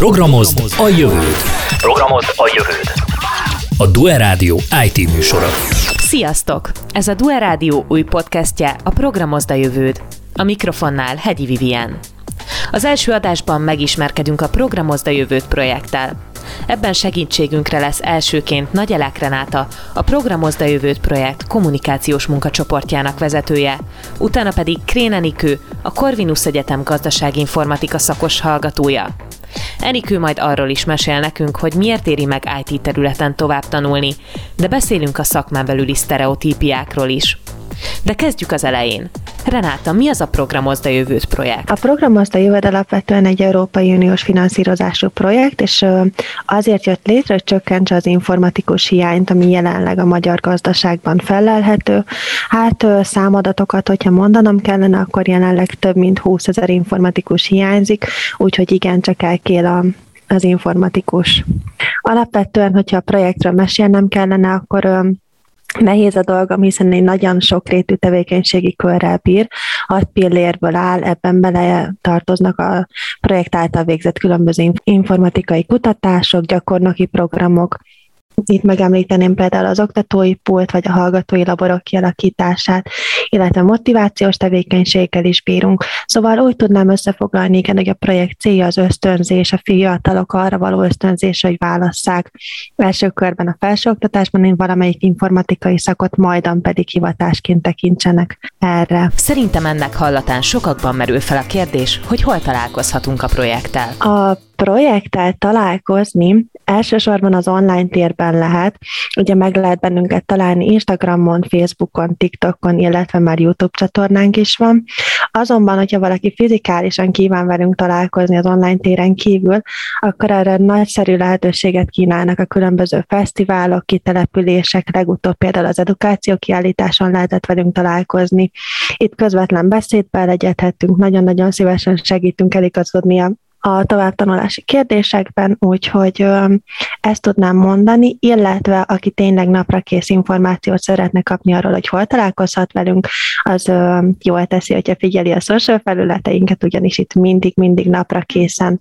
Programozd a jövőt! Programozd a jövőt! A Duerádió IT műsora. Sziasztok! Ez a Duerádió új podcastje, a Programozd a jövőt. A mikrofonnál Hegyi Vivien. Az első adásban megismerkedünk a Programozd a jövőt projekttel. Ebben segítségünkre lesz elsőként Nagy Elek Renáta, a Programozd a jövőt projekt kommunikációs munkacsoportjának vezetője, utána pedig Krén Enikő, a Corvinus Egyetem gazdaságinformatika szakos hallgatója. Enikő majd arról is mesél nekünk, hogy miért éri meg IT területen tovább tanulni, de beszélünk a szakmán belüli sztereotípiákról is. De kezdjük az elején. Renáta, mi az a Programozd a jövőt projekt? A Programozd a jövőt alapvetően egy Európai Uniós finanszírozású projekt, és azért jött létre, hogy csökkentse az informatikus hiányt, ami jelenleg a magyar gazdaságban fellelhető. Hát számadatokat, hogyha mondanom kellene, akkor jelenleg több mint 20 000 informatikus hiányzik, úgyhogy igencsak elkél az informatikus. Alapvetően, hogyha a projektről mesélnem kellene, akkor nehéz a dolgom, hiszen egy nagyon sokrétű tevékenységi körrel bír, 6 pillérből áll, ebben bele tartoznak a projekt által végzett különböző informatikai kutatások, gyakornoki programok. Itt megemlíteném például az oktatói pult, vagy a hallgatói laborok kialakítását, illetve motivációs tevékenységgel is bírunk. Szóval úgy tudnám összefoglalni, igen, hogy a projekt célja az ösztönzés, a fiatalok arra való ösztönzés, hogy válasszák első körben a felsőoktatásban valamelyik informatikai szakot, majdan pedig hivatásként tekintsenek erre. Szerintem ennek hallatán sokakban merül fel a kérdés, hogy hol találkozhatunk a projekttel. A projekttel találkozni elsősorban az online térben lehet. Ugye meg lehet bennünket találni Instagramon, Facebookon, TikTokon, illetve már YouTube csatornánk is van. Azonban, hogyha valaki fizikálisan kíván velünk találkozni az online téren kívül, akkor erre nagyszerű lehetőséget kínálnak a különböző fesztiválok, kitelepülések, legutóbb például az edukáció kiállításon lehetett velünk találkozni. Itt közvetlen beszédben legyedhettünk, nagyon-nagyon szívesen segítünk eligazodni a továbbtanulási kérdésekben, úgyhogy ezt tudnám mondani, illetve aki tényleg naprakész információt szeretne kapni arról, hogy hol találkozhat velünk, az jól teszi, hogyha figyeli a social felületeinket, ugyanis itt mindig naprakészen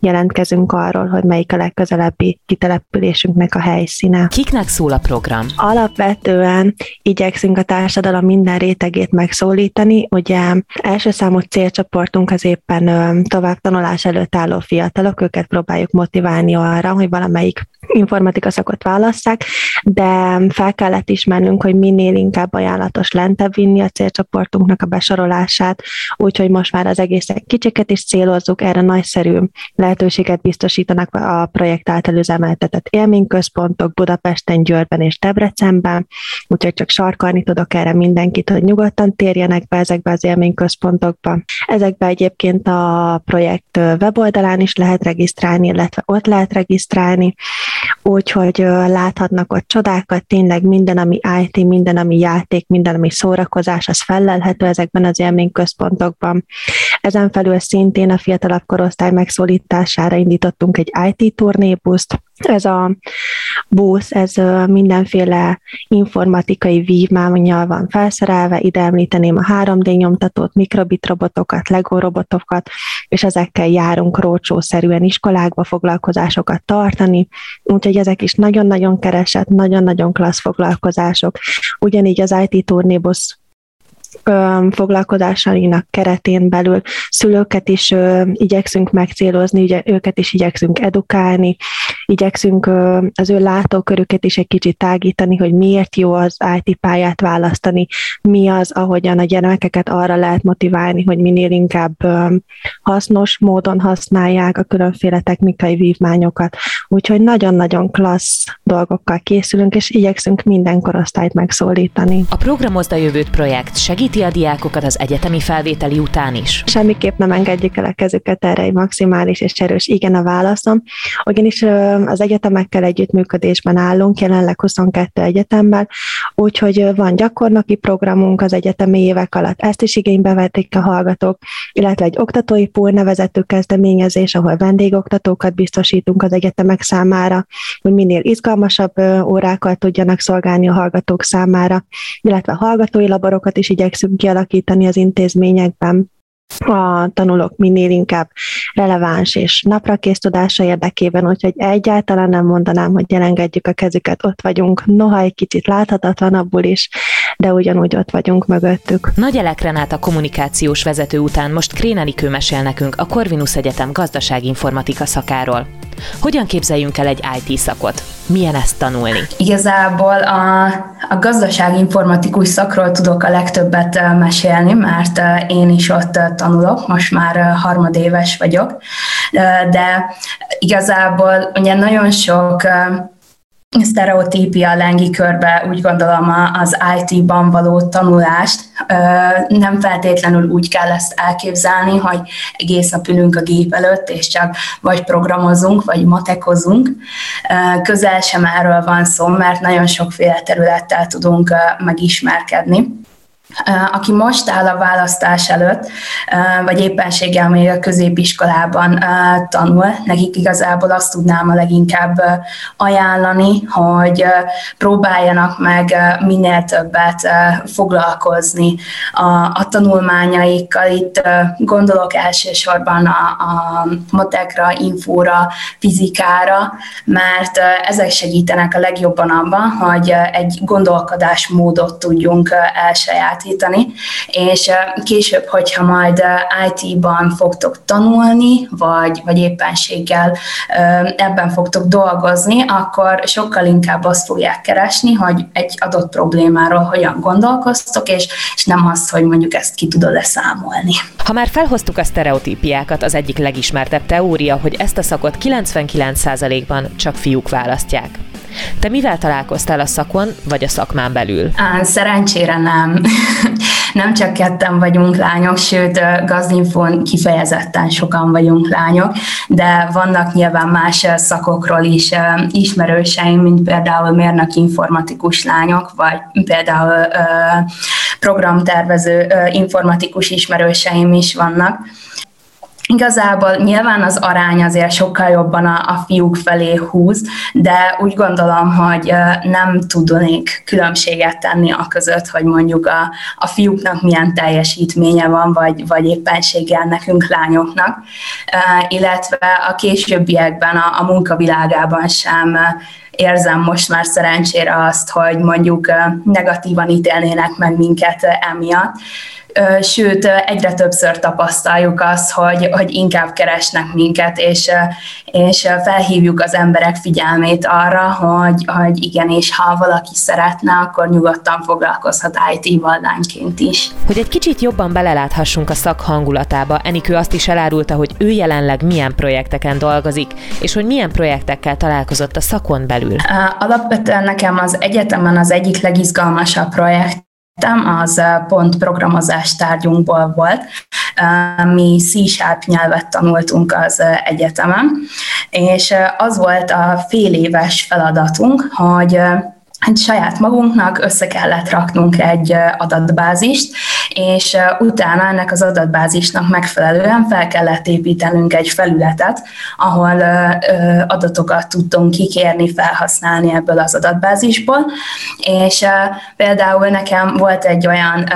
jelentkezünk arról, hogy melyik a legközelebbi kitelepülésünknek a helyszíne. Kiknek szól a program? Alapvetően igyekszünk a társadalom minden rétegét megszólítani, ugye első számú célcsoportunk az éppen továbbtanulás előtt álló fiatalok, őket próbáljuk motiválni arra, hogy valamelyik informatika szakot válasszák, de fel kellett ismernünk, hogy minél inkább ajánlatos lentebb vinni a célcsoportunknak a besorolását, úgyhogy most már az egészen kicsiket is célozzuk, erre nagyszerű lehetőséget biztosítanak a projekt által üzemeltetett élményközpontok Budapesten, Győrben és Debrecenben, úgyhogy csak sarkalni tudok erre mindenkit, hogy nyugodtan térjenek be ezekbe az élményközpontokba. Ezekbe egyébként a projekt weboldalán is lehet regisztrálni, illetve ott lehet regisztrálni, úgyhogy láthatnak ott csodákat, tényleg minden, ami IT, minden, ami játék, minden, ami szórakozás, az fellelhető ezekben az élményközpontokban. Ezen felül szintén a fiatalabb korosztály megszólítására indítottunk egy IT turnébuszt. Ez a busz, ez mindenféle informatikai vívmánnyal van felszerelve, ide említeném a 3D nyomtatót, mikrobit robotokat, Lego robotokat, és ezekkel járunk rócsószerűen iskolákba foglalkozásokat tartani, úgyhogy ezek is nagyon-nagyon keresett, nagyon-nagyon klassz foglalkozások. Ugyanígy az IT turnébusz foglalkozásainak keretén belül szülőket is igyekszünk megcélozni, ugye őket is igyekszünk edukálni, igyekszünk az ő látókörüket is egy kicsit tágítani, hogy miért jó az IT pályát választani, mi az, ahogyan a gyermekeket arra lehet motiválni, hogy minél inkább hasznos módon használják a különféle technikai vívmányokat. Úgyhogy nagyon-nagyon klassz dolgokkal készülünk, és igyekszünk minden korosztályt megszólítani. A Programozd a jövőt projekt segíti a diákokat az egyetemi felvételi után is. Semmiképp nem engedjük el a kezüket, erre egy maximális és erős igen a válaszom. Ugyanis az egyetemekkel együttműködésben állunk, jelenleg 22 egyetemmel, úgyhogy van gyakornoki programunk az egyetemi évek alatt, ezt is igénybe vették a hallgatók, illetve egy oktatói pool nevezetű kezdeményezés, ahol vendégoktatókat biztosítunk az egyetemek számára, hogy minél izgalmasabb órákkal tudjanak szolgálni a hallgatók számára, illetve hallgatói laborokat is igyekszünk kialakítani az intézményekben. a tanulók minél inkább releváns és naprakész tudása érdekében, úgyhogy egyáltalán nem mondanám, hogy elengedjük a kezüket, ott vagyunk, noha egy kicsit láthatatlanabbul is, de ugyanúgy ott vagyunk mögöttük. Nagy Elek Renáta kommunikációs vezető után most Krén Enikő mesél nekünk a Corvinus Egyetem gazdaságinformatika szakáról. Hogyan képzeljünk el egy IT szakot? Milyen ezt tanulni? Igazából a gazdaságinformatikus szakról tudok a legtöbbet mesélni, mert én is ott tanulok, most már harmadéves vagyok, de igazából ugye nagyon sok sztereotípia lengi körbe, úgy gondolom, az IT-ban való tanulást. Nem feltétlenül úgy kell ezt elképzelni, hogy egész nap ülünk a gép előtt, és csak vagy programozunk, vagy matekozunk. Közel sem erről van szó, mert nagyon sokféle területtel tudunk megismerkedni. Aki most áll a választás előtt, vagy éppenséggel még a középiskolában tanul, nekik igazából azt tudnám a leginkább ajánlani, hogy próbáljanak meg minél többet foglalkozni a tanulmányaikkal. Itt gondolok elsősorban a matekra, infóra, fizikára, mert ezek segítenek a legjobban abban, hogy egy gondolkodásmódot tudjunk elsajátítani, és később, hogyha majd IT-ban fogtok tanulni, vagy éppenséggel ebben fogtok dolgozni, akkor sokkal inkább azt fogják keresni, hogy egy adott problémáról hogyan gondolkoztok, és nem azt, hogy mondjuk ezt ki tudod-e számolni. Ha már felhoztuk a sztereotípiákat, az egyik legismertebb teória, hogy ezt a szakot 99%-ban csak fiúk választják. Te mivel találkoztál a szakon, vagy a szakmán belül? Szerencsére nem. Nem csak ketten vagyunk lányok, sőt Gazinfón kifejezetten sokan vagyunk lányok, de vannak nyilván más szakokról is ismerőseim, mint például mérnöki informatikus lányok, vagy például programtervező informatikus ismerőseim is vannak. Igazából nyilván az arány azért sokkal jobban a fiúk felé húz, de úgy gondolom, hogy nem tudnék különbséget tenni aközött, hogy mondjuk a fiúknak milyen teljesítménye van, vagy éppenséggel nekünk lányoknak, illetve a későbbiekben a munkavilágában sem érzem most már szerencsére azt, hogy mondjuk negatívan ítélnének meg minket emiatt. Sőt, egyre többször tapasztaljuk azt, hogy inkább keresnek minket, és felhívjuk az emberek figyelmét arra, hogy igenis, ha valaki szeretne, akkor nyugodtan foglalkozhat IT-val lányként is. Hogy egy kicsit jobban beleláthassunk a szak hangulatába, Enikő azt is elárulta, hogy ő jelenleg milyen projekteken dolgozik, és hogy milyen projektekkel találkozott a szakon belül. Alapvetően nekem az egyetemen az egyik legizgalmasabb projekt, az pont programozás tárgyunkból volt. Mi C# nyelvet tanultunk az egyetemen, és az volt a féléves feladatunk, hogy saját magunknak össze kellett raknunk egy adatbázist, és utána ennek az adatbázisnak megfelelően fel kellett építenünk egy felületet, ahol adatokat tudtunk kikérni, felhasználni ebből az adatbázisból, és például nekem volt egy olyan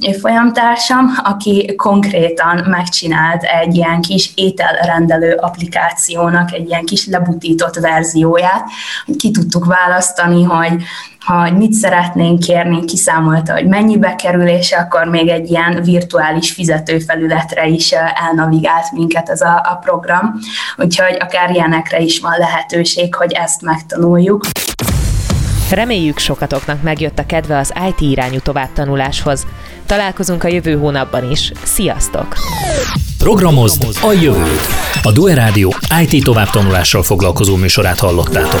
évfolyamtársam, aki konkrétan megcsinált egy ilyen kis ételrendelő applikációnak egy ilyen kis lebutított verzióját, hogy ki tudtuk választani, hogy mit szeretnénk kérni, kiszámolta, hogy mennyibe kerül, és akkor még egy ilyen virtuális fizetőfelületre is elnavigált minket ez a program. Úgyhogy akár ilyenekre is van lehetőség, hogy ezt megtanuljuk. Reméljük, sokatoknak megjött a kedve az IT irányú továbbtanuláshoz. Találkozunk a jövő hónapban is. Sziasztok! Programozd a jövőt! A Duerádió IT továbbtanulással foglalkozó műsorát hallottátok.